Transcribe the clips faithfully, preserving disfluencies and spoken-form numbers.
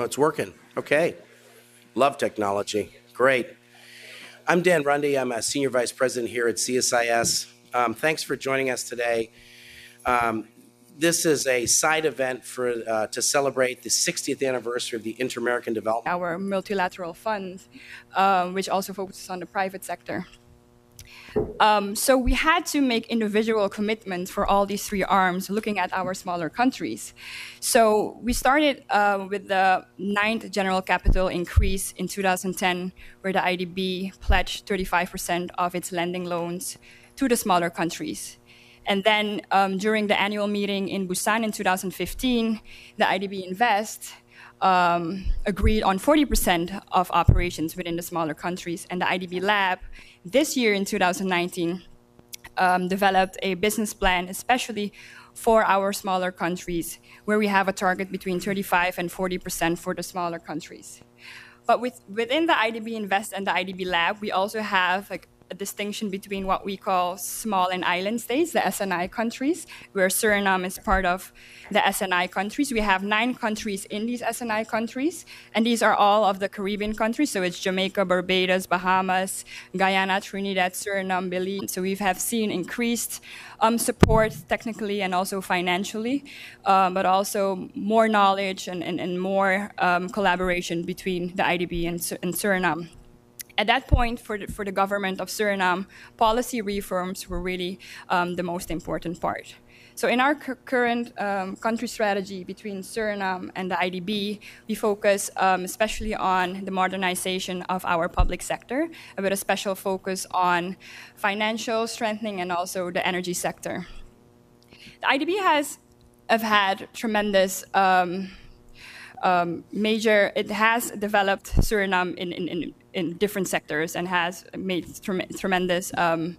Oh, it's working. Okay. Love technology. Great. I'm Dan Runde. I'm a Senior Vice President here at C S I S. Um, thanks for joining us today. Um, this is a side event for uh, to celebrate the sixtieth anniversary of the Inter-American Development Bank. Our multilateral funds, um, which also focuses on the private sector. Um, so we had to make individual commitments for all these three arms, looking at our smaller countries. So we started uh, with the ninth general capital increase in two thousand ten, where the I D B pledged thirty-five percent of its lending loans to the smaller countries. And then um, during the annual meeting in Busan in two thousand fifteen, the I D B Invest um, agreed on forty percent of operations within the smaller countries, and the I D B Lab this year in two thousand nineteen um, developed a business plan, especially for our smaller countries, where we have a target between thirty-five and forty percent for the smaller countries. But with, within the I D B Invest and the I D B Lab, we also have like a distinction between what we call small and island states, the S N I countries, where Suriname is part of the S N I countries. We have nine countries in these S N I countries, and these are all of the Caribbean countries, so it's Jamaica, Barbados, Bahamas, Guyana, Trinidad, Suriname, Belize. So we have seen increased um, support technically and also financially, um, but also more knowledge and, and, and more um, collaboration between the I D B and, and Suriname. At that point, for the, for the government of Suriname, policy reforms were really um, the most important part. So in our current um, country strategy between Suriname and the I D B, we focus um, especially on the modernization of our public sector, with a special focus on financial strengthening and also the energy sector. The I D B has have had tremendous um, um, major, it has developed Suriname in, in, in in different sectors and has made trem tremendous um,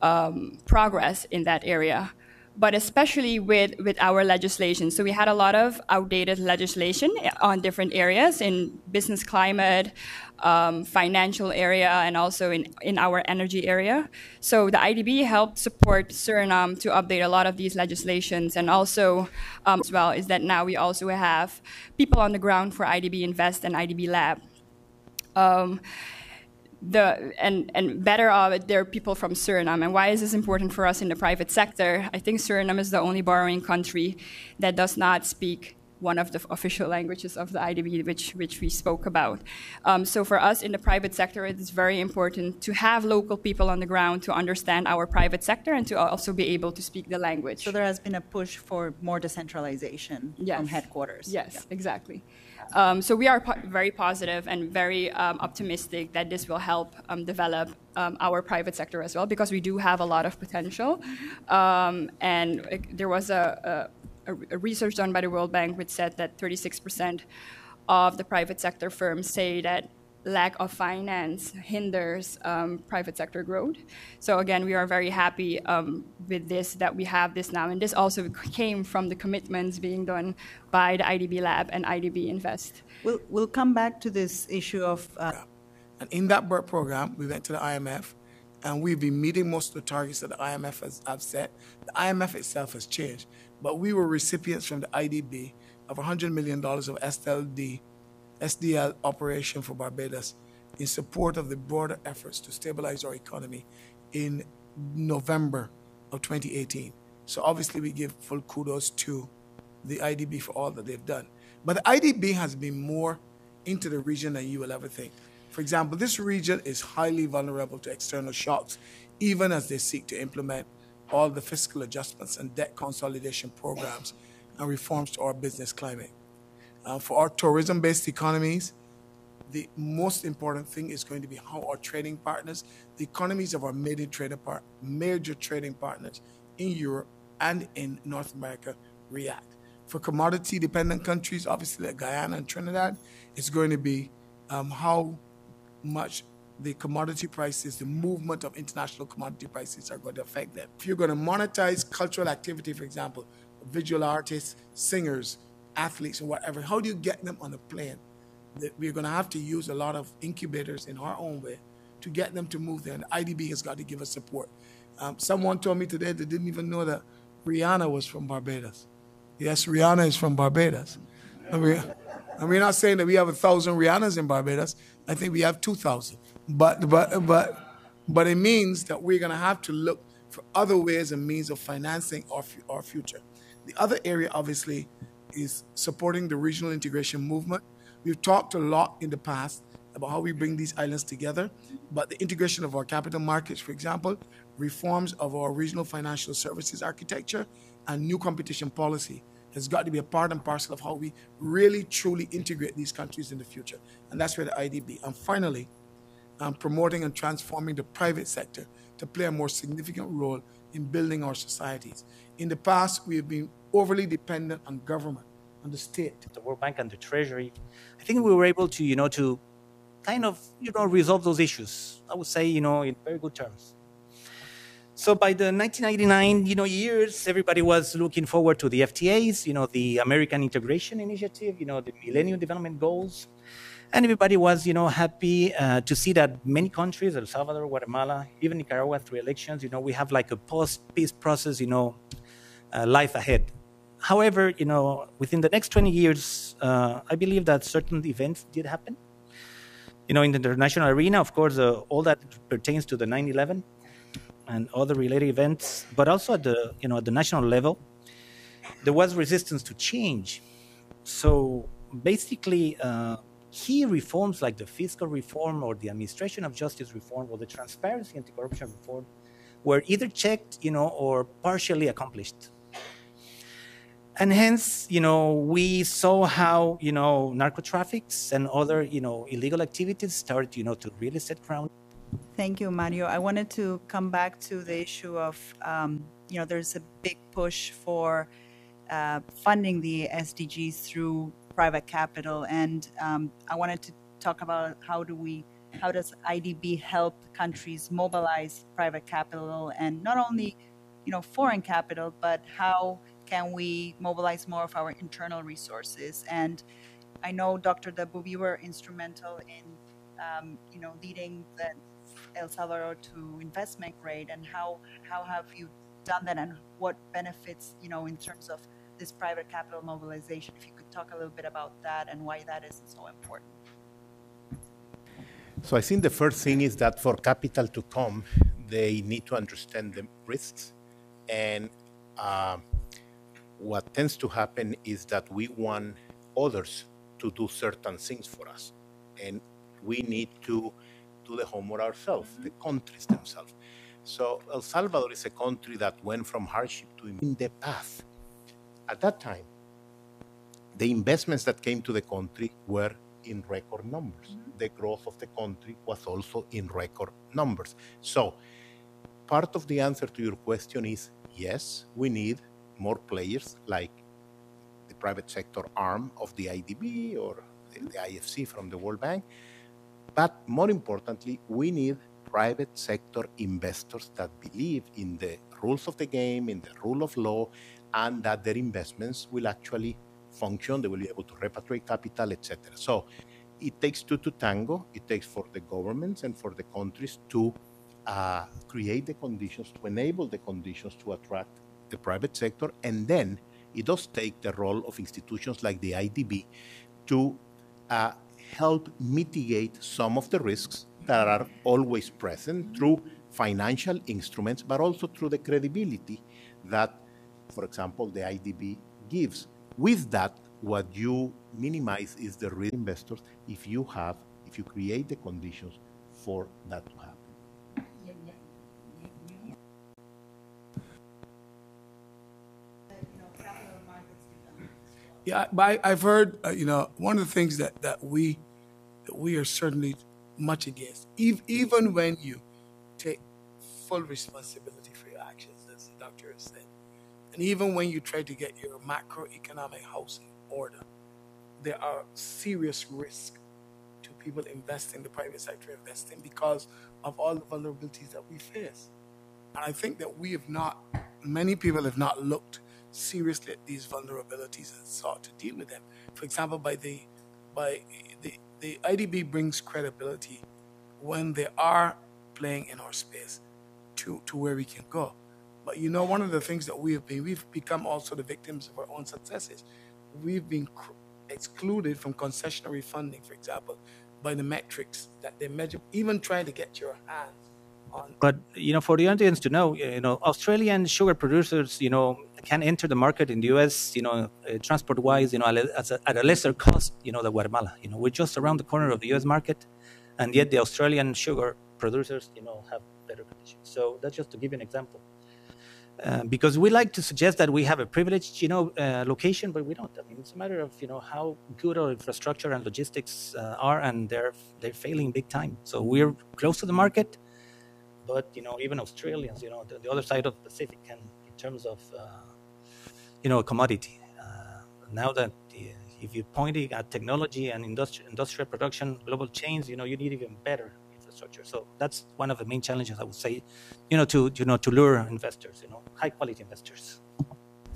um, progress in that area, but especially with, with our legislation. So we had a lot of outdated legislation on different areas in business climate, um, financial area, and also in, in our energy area. So the I D B helped support Suriname to update a lot of these legislations, and also um, as well is that now we also have people on the ground for I D B Invest and I D B Lab. Um, the, and, and better off, uh, there are people from Suriname. And why is this important for us in the private sector? I think Suriname is the only borrowing country that does not speak one of the official languages of the I D B, which, which we spoke about. Um, so for us in the private sector, it is very important to have local people on the ground to understand our private sector and to also be able to speak the language. So there has been a push for more decentralization yes. from headquarters. Yes, yeah. exactly. Um, so we are po very positive and very um, optimistic that this will help um, develop um, our private sector as well, because we do have a lot of potential. Um, and uh, there was a, a, a research done by the World Bank which said that thirty-six percent of the private sector firms say that lack of finance hinders um, private sector growth. So again, we are very happy um, with this, that we have this now. And this also came from the commitments being done by the I D B Lab and I D B Invest. We'll, we'll come back to this issue of... Uh... And in that BERT program, we went to the I M F, and we've been meeting most of the targets that the I M F has, has set. The I M F itself has changed, but we were recipients from the I D B of one hundred million dollars of S D L operation for Barbados in support of the broader efforts to stabilize our economy in November of twenty eighteen. So obviously we give full kudos to the I D B for all that they've done. But the I D B has been more into the region than you will ever think. For example, this region is highly vulnerable to external shocks, even as they seek to implement all the fiscal adjustments and debt consolidation programs and reforms to our business climate. Uh, for our tourism-based economies, the most important thing is going to be how our trading partners, the economies of our major, trader par major trading partners in Europe and in North America react. For commodity-dependent countries, obviously like Guyana and Trinidad, it's going to be um, how much the commodity prices, the movement of international commodity prices are going to affect them. If you're going to monetize cultural activity, for example, visual artists, singers, athletes and whatever, how do you get them on a plane? We're going to have to use a lot of incubators in our own way to get them to move there, and I D B has got to give us support. Um, someone told me today they didn't even know that Rihanna was from Barbados. Yes, Rihanna is from Barbados. I mean, I mean, not saying that we have a thousand Rihannas in Barbados. I think we have two thousand. But but but but it means that we're going to have to look for other ways and means of financing our our future. The other area, obviously, is supporting the regional integration movement. We've talked a lot in the past about how we bring these islands together, but the integration of our capital markets, for example, reforms of our regional financial services architecture, and new competition policy has got to be a part and parcel of how we really, truly integrate these countries in the future. And that's where the I D B. And finally, um, promoting and transforming the private sector to play a more significant role in building our societies. In the past, we have been overly dependent on government, on the state. The World Bank and the Treasury, I think we were able to, you know, to kind of, you know, resolve those issues, I would say, you know, in very good terms. So by the nineteen ninety-nine, you know, years, everybody was looking forward to the F T As, you know, the American Integration Initiative, you know, the Millennium Development Goals. And everybody was, you know, happy uh, to see that many countries, El Salvador, Guatemala, even Nicaragua, through elections, you know, we have like a post-peace process, you know, uh, life ahead. However, you know, within the next twenty years, uh, I believe that certain events did happen. You know, in the international arena, of course, uh, all that pertains to the nine eleven. And other related events, but also at the, you know, at the national level, there was resistance to change. So basically, uh, key reforms like the fiscal reform or the administration of justice reform or the transparency and anti-corruption reform were either checked, you know, or partially accomplished. And hence, you know, we saw how, you know, narcotraffics and other, you know, illegal activities started, you know, to really set ground. Thank you, Mario. I wanted to come back to the issue of, um, you know, there's a big push for uh, funding the S D Gs through private capital. And um, I wanted to talk about how do we, how does I D B help countries mobilize private capital and not only, you know, foreign capital, but how can we mobilize more of our internal resources? And I know, Doctor Dabu, you were instrumental in, um, you know, leading the El Salvador to investment grade, and how how have you done that, and what benefits, you know, in terms of this private capital mobilization? If you could talk a little bit about that and why that is so important. So I think the first thing is that for capital to come, they need to understand the risks, and uh, what tends to happen is that we want others to do certain things for us, and we need to the homework ourselves, the countries themselves. So El Salvador is a country that went from hardship to in the path. At that time, the investments that came to the country were in record numbers. Mm-hmm. The growth of the country was also in record numbers. So part of the answer to your question is, yes, we need more players like the private sector arm of the I D B or the, the I F C from the World Bank. But more importantly, we need private sector investors that believe in the rules of the game, in the rule of law, and that their investments will actually function. They will be able to repatriate capital, et cetera. So it takes two to tango. It takes for the governments and for the countries to uh, create the conditions, to enable the conditions to attract the private sector. And then it does take the role of institutions like the I D B to uh, help mitigate some of the risks that are always present through financial instruments, but also through the credibility that, for example, the I D B gives. With that, what you minimize is the risk investors if you have, if you create the conditions for that to happen. Yeah, but I've heard, uh, you know, one of the things that, that we that we are certainly much against, even when you take full responsibility for your actions, as the doctor has said, and even when you try to get your macroeconomic house in order, there are serious risks to people investing, the private sector investing, because of all the vulnerabilities that we face. And I think that we have not, many people have not looked seriously at these vulnerabilities and sought to deal with them. For example, by the by the, the I D B brings credibility when they are playing in our space to, to where we can go. But you know, one of the things that we have been, we've become also the victims of our own successes. We've been excluded from concessionary funding, for example, by the metrics that they measure, even trying to get your hands on. But, you know, for the audience to know, you know, Australian sugar producers, you know, can enter the market in the U S, you know, uh, transport-wise, you know, at a, at a lesser cost, you know, than Guatemala. You know, we're just around the corner of the U S market, and yet the Australian sugar producers, you know, have better conditions. So that's just to give you an example. Uh, because we like to suggest that we have a privileged, you know, uh, location, but we don't. I mean, it's a matter of, you know, how good our infrastructure and logistics uh, are, and they're they're failing big time. So we're close to the market, but, you know, even Australians, you know, the, the other side of the Pacific, can, in terms of, uh, you know, a commodity. Uh, now that the, if you're pointing at technology and industri industrial production, global chains, you know, you need even better infrastructure. So that's one of the main challenges, I would say, you know, to, you know, to lure investors, you know, high quality investors.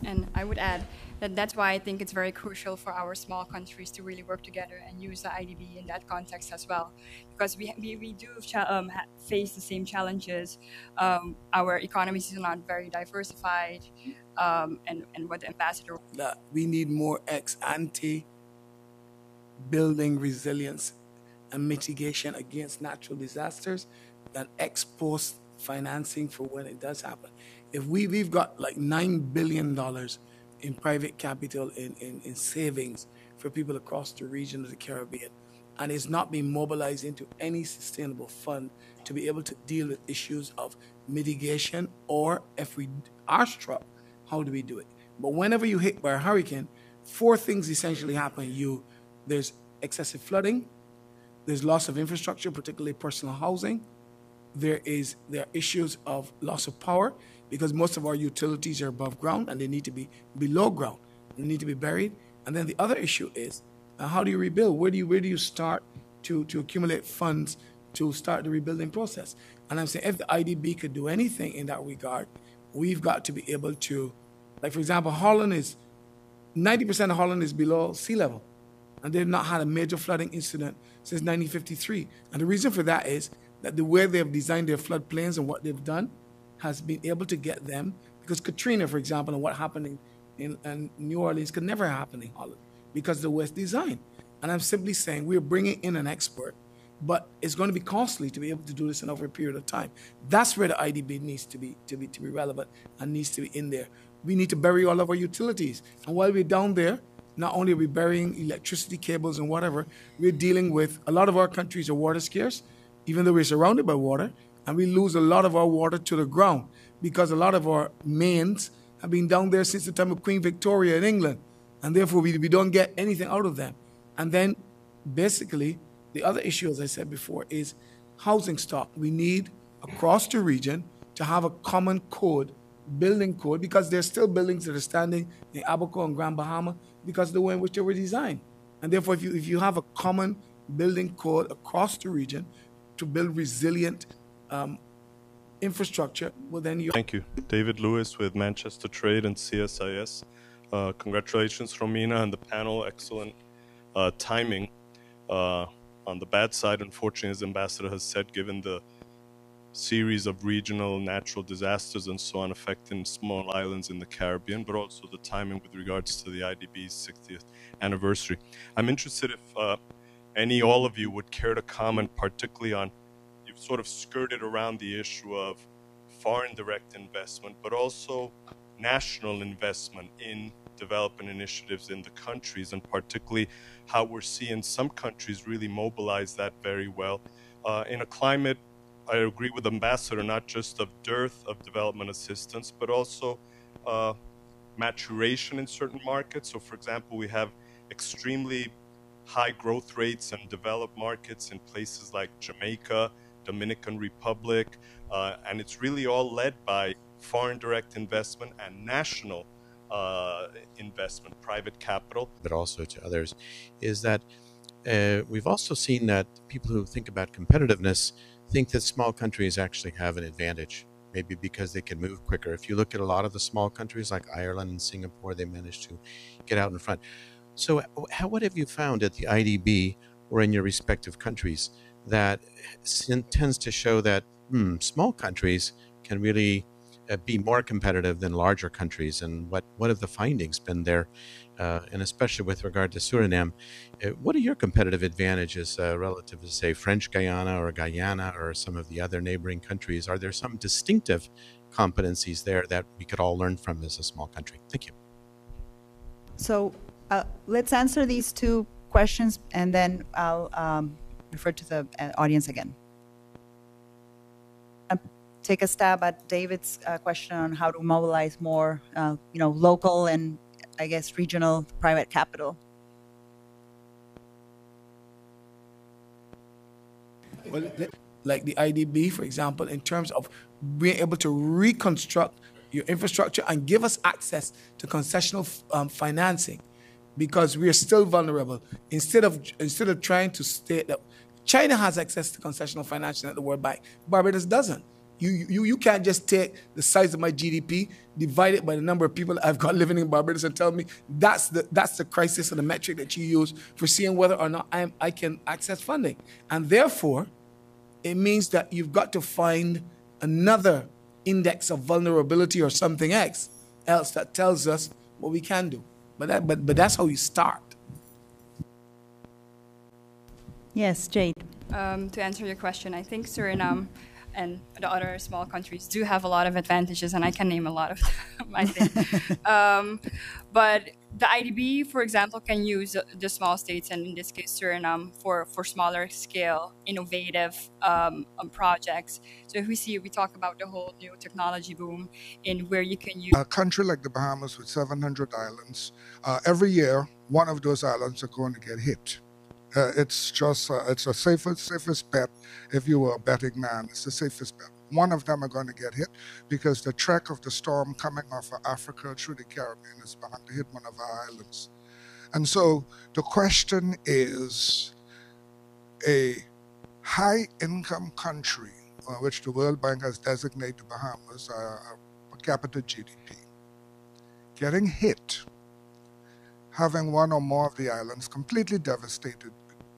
And I would add that that's why I think it's very crucial for our small countries to really work together and use the I D B in that context as well, because we, we, we do um, face the same challenges. Um, our economies are not very diversified, um, and, and what the ambassador... That we need more ex-ante building resilience and mitigation against natural disasters than ex-post financing for when it does happen. If we, we've got like nine billion dollars in private capital, in, in, in savings for people across the region of the Caribbean, and it's not being mobilized into any sustainable fund to be able to deal with issues of mitigation, or if we are struck, how do we do it? But whenever you hit by a hurricane, four things essentially happen. You, there's excessive flooding, there's loss of infrastructure, particularly personal housing, there is there are issues of loss of power, because most of our utilities are above ground and they need to be below ground. They need to be buried. And then the other issue is, uh, how do you rebuild? Where do you, where do you start to, to accumulate funds to start the rebuilding process? And I'm saying, if the I D B could do anything in that regard, we've got to be able to, like, for example, Holland is, ninety percent of Holland is below sea level. And they've not had a major flooding incident since nineteen fifty-three. And the reason for that is that the way they've designed their floodplains and what they've done has been able to get them, because Katrina, for example, and what happened in, in New Orleans could never happen in Holland because of the West design. And I'm simply saying we're bringing in an expert, but it's going to be costly to be able to do this in over a period of time. That's where the I D B needs to be, to be, to be relevant and needs to be in there. We need to bury all of our utilities. And while we're down there, not only are we burying electricity cables and whatever, we're dealing with, a lot of our countries are water scarce, even though we're surrounded by water, and we lose a lot of our water to the ground because a lot of our mains have been down there since the time of Queen Victoria in England, and therefore we, we don't get anything out of them. And then basically the other issue, as I said before, is housing stock. We need across the region to have a common code, building code, because there's still buildings that are standing in Abaco and Grand Bahama because of the way in which they were designed. And therefore if you, if you have a common building code across the region to build resilient Um, infrastructure, well then you... Thank you. David Lewis with Manchester Trade and C S I S. Uh, congratulations, Romina, and the panel. Excellent uh, timing. Uh, on the bad side, unfortunately, as Ambassador has said, given the series of regional natural disasters and so on affecting small islands in the Caribbean, but also the timing with regards to the I D B's sixtieth anniversary. I'm interested if uh, any, all of you would care to comment particularly on, sort of skirted around the issue of foreign direct investment, but also national investment in development initiatives in the countries, and particularly how we're seeing some countries really mobilize that very well. Uh, in a climate, I agree with Ambassador, not just of dearth of development assistance, but also uh, maturation in certain markets. So for example, we have extremely high growth rates in developed markets in places like Jamaica, Dominican Republic, uh, and it's really all led by foreign direct investment and national uh, investment, private capital. But also to others, is that uh, we've also seen that people who think about competitiveness think that small countries actually have an advantage, maybe because they can move quicker. If you look at a lot of the small countries like Ireland and Singapore, they managed to get out in front. So how, what have you found at the I D B or in your respective countries that tends to show that hmm, small countries can really uh, be more competitive than larger countries, and what, what have the findings been there, uh, and especially with regard to Suriname? Uh, what are your competitive advantages uh, relative to, say, French Guyana or Guyana or some of the other neighboring countries? Are there some distinctive competencies there that we could all learn from as a small country? Thank you. So uh, let's answer these two questions, and then I'll um, refer to the uh, audience again. Uh, take a stab at David's uh, question on how to mobilize more, uh, you know, local and, I guess, regional private capital. Well, like the I D B, for example, in terms of being able to reconstruct your infrastructure and give us access to concessional um, financing, because we are still vulnerable. Instead of instead of trying to state that China has access to concessional financing at the World Bank, Barbados doesn't. You you you can't just take the size of my G D P, divide it by the number of people I've got living in Barbados, and tell me that's the that's the crisis and the metric that you use for seeing whether or not I am, I can access funding. And therefore, it means that you've got to find another index of vulnerability or something else else that tells us what we can do. But that, but but that's how you start. Yes, Jade. Um, to answer your question, I think Suriname and the other small countries do have a lot of advantages, and I can name a lot of them, I think. um, but the I D B, for example, can use the small states, and in this case Suriname, for, for smaller scale, innovative um, projects. So if we see, we talk about the whole new technology boom in where you can use... A country like the Bahamas with seven hundred islands, uh, every year one of those islands are going to get hit. Uh, it's just, uh, it's the safest, safest bet if you were a betting man. It's the safest bet. One of them are going to get hit because the track of the storm coming off of Africa through the Caribbean is bound to hit one of our islands. And so the question is, a high-income country, uh, which the World Bank has designated the Bahamas, uh, per capita G D P, getting hit, having one or more of the islands completely devastated,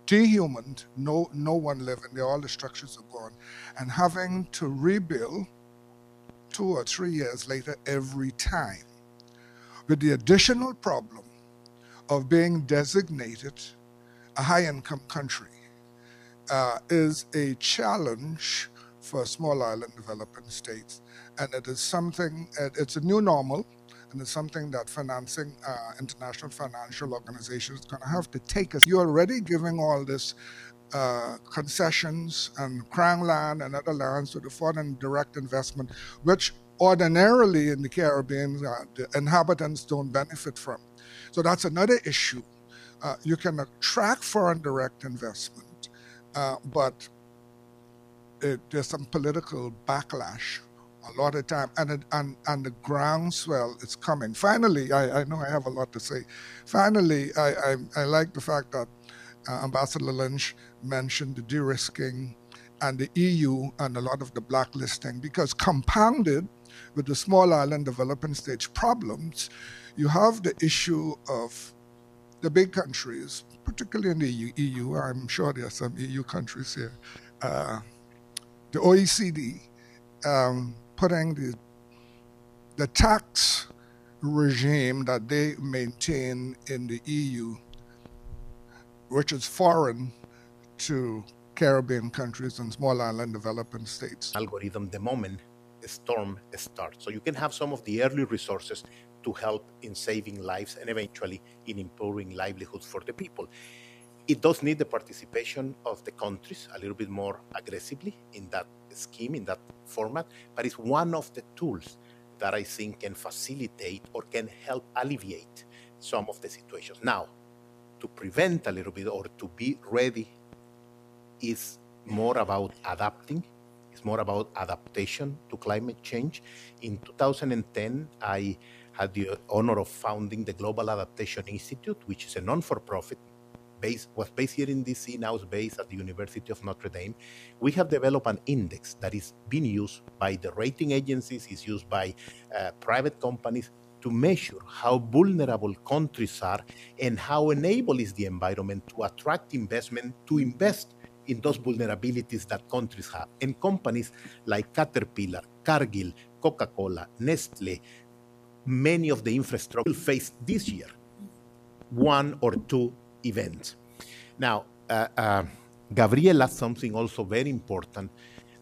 dehumaned, no, no one living there, all the structures are gone, and having to rebuild two or three years later every time, with the additional problem of being designated a high-income country, uh, is a challenge for small island developing states. And it is something, it's a new normal, and it's something that financing, uh, international financial organizations are going to have to take us. You're already giving all this uh, concessions and crown land and other lands to the foreign direct investment, which ordinarily in the Caribbean, uh, the inhabitants don't benefit from. So that's another issue. Uh, you can attract foreign direct investment, uh, but it, there's some political backlash a lot of time, and, it, and, and the groundswell is coming. Finally, I, I know I have a lot to say. Finally, I, I, I like the fact that uh, Ambassador Lynch mentioned the de-risking and the E U and a lot of the blacklisting, because compounded with the small island developing stage problems, you have the issue of the big countries, particularly in the E U. I'm sure there are some E U countries here. Uh, the O E C D, um, putting the, the tax regime that they maintain in the E U, which is foreign to Caribbean countries and small island developing states. Algorithm, the moment a storm starts. So you can have some of the early resources to help in saving lives and eventually in improving livelihoods for the people. It does need the participation of the countries a little bit more aggressively in that scheme, in that format, but it's one of the tools that I think can facilitate or can help alleviate some of the situations. Now, to prevent a little bit or to be ready is more about adapting. It's more about adaptation to climate change. In two thousand ten, I had the honor of founding the Global Adaptation Institute, which is a non-for-profit Base, was based here in D C, now is based at the University of Notre Dame. We have developed an index that is being used by the rating agencies, is used by uh, private companies to measure how vulnerable countries are and how enable is the environment to attract investment, to invest in those vulnerabilities that countries have. And companies like Caterpillar, Cargill, Coca-Cola, Nestle, many of the infrastructure will face this year one or two events. Now, uh, uh, Gabriela, something also very important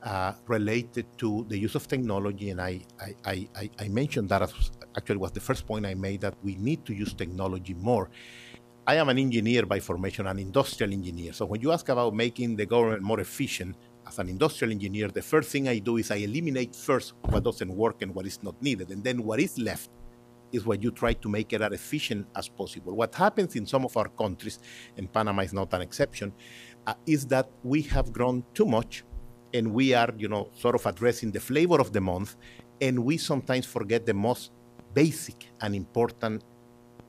uh, related to the use of technology, and I, I, I, I mentioned that as actually was the first point I made, that we need to use technology more. I am an engineer by formation, an industrial engineer. So when you ask about making the government more efficient, as an industrial engineer, the first thing I do is I eliminate first what doesn't work and what is not needed. And then what is left is what you try to make it as efficient as possible. What happens in some of our countries, and Panama is not an exception, uh, is that we have grown too much and we are, you know, sort of addressing the flavor of the month, and we sometimes forget the most basic and important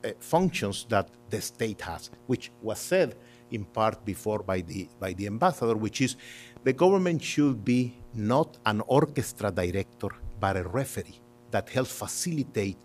uh, functions that the state has, which was said in part before by the, by the ambassador, which is the government should be not an orchestra director, but a referee that helps facilitate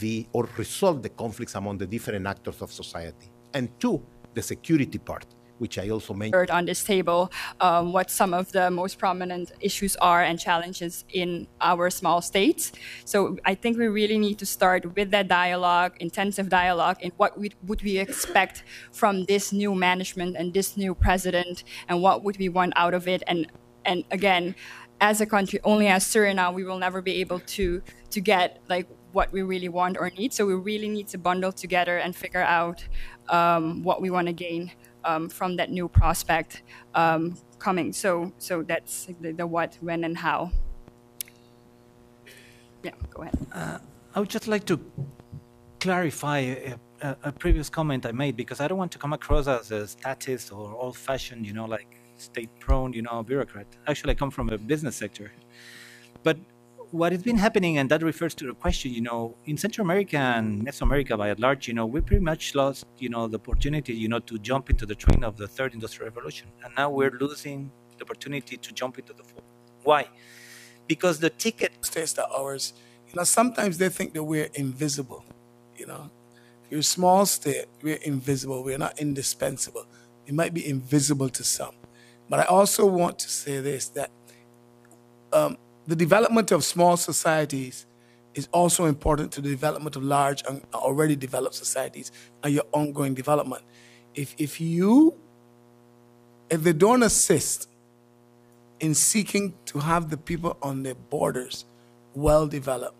the, or resolve the conflicts among the different actors of society. And two, the security part, which I also mentioned. Heard on this table um, what some of the most prominent issues are and challenges in our small states. So I think we really need to start with that dialogue, intensive dialogue, and what we, would we expect from this new management and this new president, and what would we want out of it. And, and again, as a country, only as Suriname, we will never be able to, to get like what we really want or need. So we really need to bundle together and figure out um, what we want to gain Um, from that new prospect um, coming. So so that's the, the what, when, and how. Yeah, go ahead. Uh, I would just like to clarify a, a, a previous comment I made, because I don't want to come across as a statist or old-fashioned, you know, like state-prone, you know, bureaucrat. Actually, I come from a business sector. But what has been happening, and that refers to the question, you know, in Central America and Mesoamerica by and large, you know, we pretty much lost, you know, the opportunity, you know, to jump into the train of the third industrial revolution. And now we're losing the opportunity to jump into the fourth. Why? Because the ticket states that ours, you know, sometimes they think that we're invisible, you know. If you're a small state, we're invisible. We're not indispensable. It might be invisible to some. But I also want to say this, that um, the development of small societies is also important to the development of large and already developed societies and your ongoing development. If, if you, if they don't assist in seeking to have the people on their borders well developed,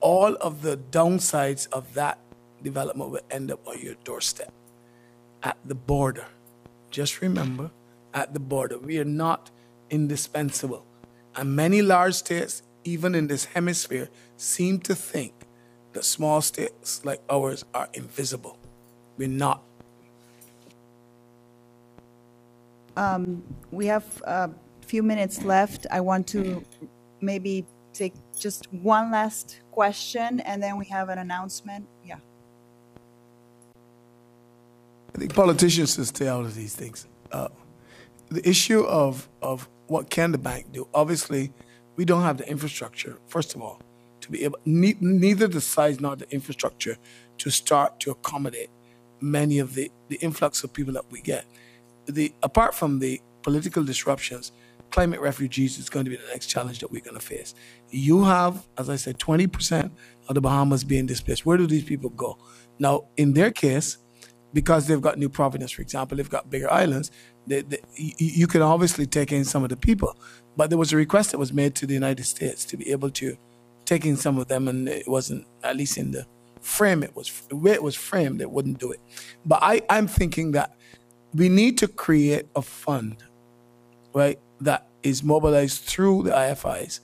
all of the downsides of that development will end up on your doorstep, at the border. Just remember, at the border, we are not indispensable. And many large states, even in this hemisphere, seem to think that small states like ours are invisible. We're not. Um, we have a few minutes left. I want to maybe take just one last question, and then we have an announcement. Yeah. I think politicians should stay out of these things. Uh, the issue of, of what can the bank do? Obviously, we don't have the infrastructure, first of all, to be able, ne neither the size nor the infrastructure to start to accommodate many of the, the influx of people that we get. The, apart from the political disruptions, climate refugees is going to be the next challenge that we're going to face. You have, as I said, twenty percent of the Bahamas being displaced. Where do these people go? Now, in their case, because they've got New Providence, for example, they've got bigger islands, they, they, you can obviously take in some of the people. But there was a request that was made to the United States to be able to take in some of them, and it wasn't, at least in the frame, it was, the way it was framed, they wouldn't do it. But I, I'm thinking that we need to create a fund, right, that is mobilized through the I F Is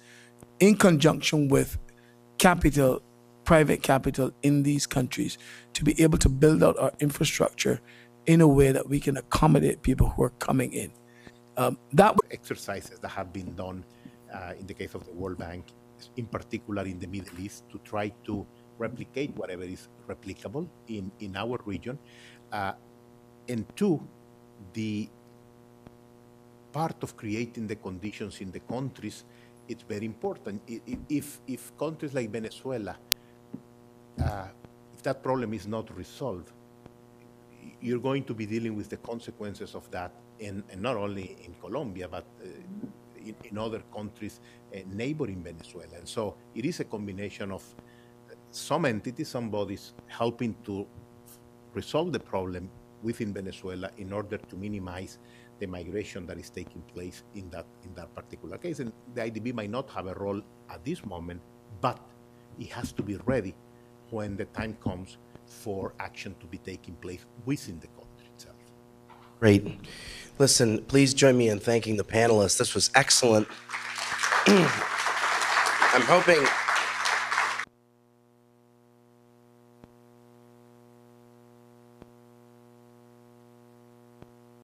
in conjunction with capital, private capital in these countries, to be able to build out our infrastructure in a way that we can accommodate people who are coming in. Um, that exercises that have been done uh, in the case of the World Bank, in particular in the Middle East, to try to replicate whatever is replicable in, in our region. Uh, and two, the part of creating the conditions in the countries, it's very important. If, if countries like Venezuela, uh, if that problem is not resolved, you're going to be dealing with the consequences of that, in, and not only in Colombia, but uh, in, in other countries uh, neighboring Venezuela. And so it is a combination of some entities, some bodies helping to resolve the problem within Venezuela in order to minimize the migration that is taking place in that, in that particular case. And the I D B might not have a role at this moment, but it has to be ready when the time comes for action to be taking place within the country itself. Great. Listen, please join me in thanking the panelists. This was excellent. I'm hoping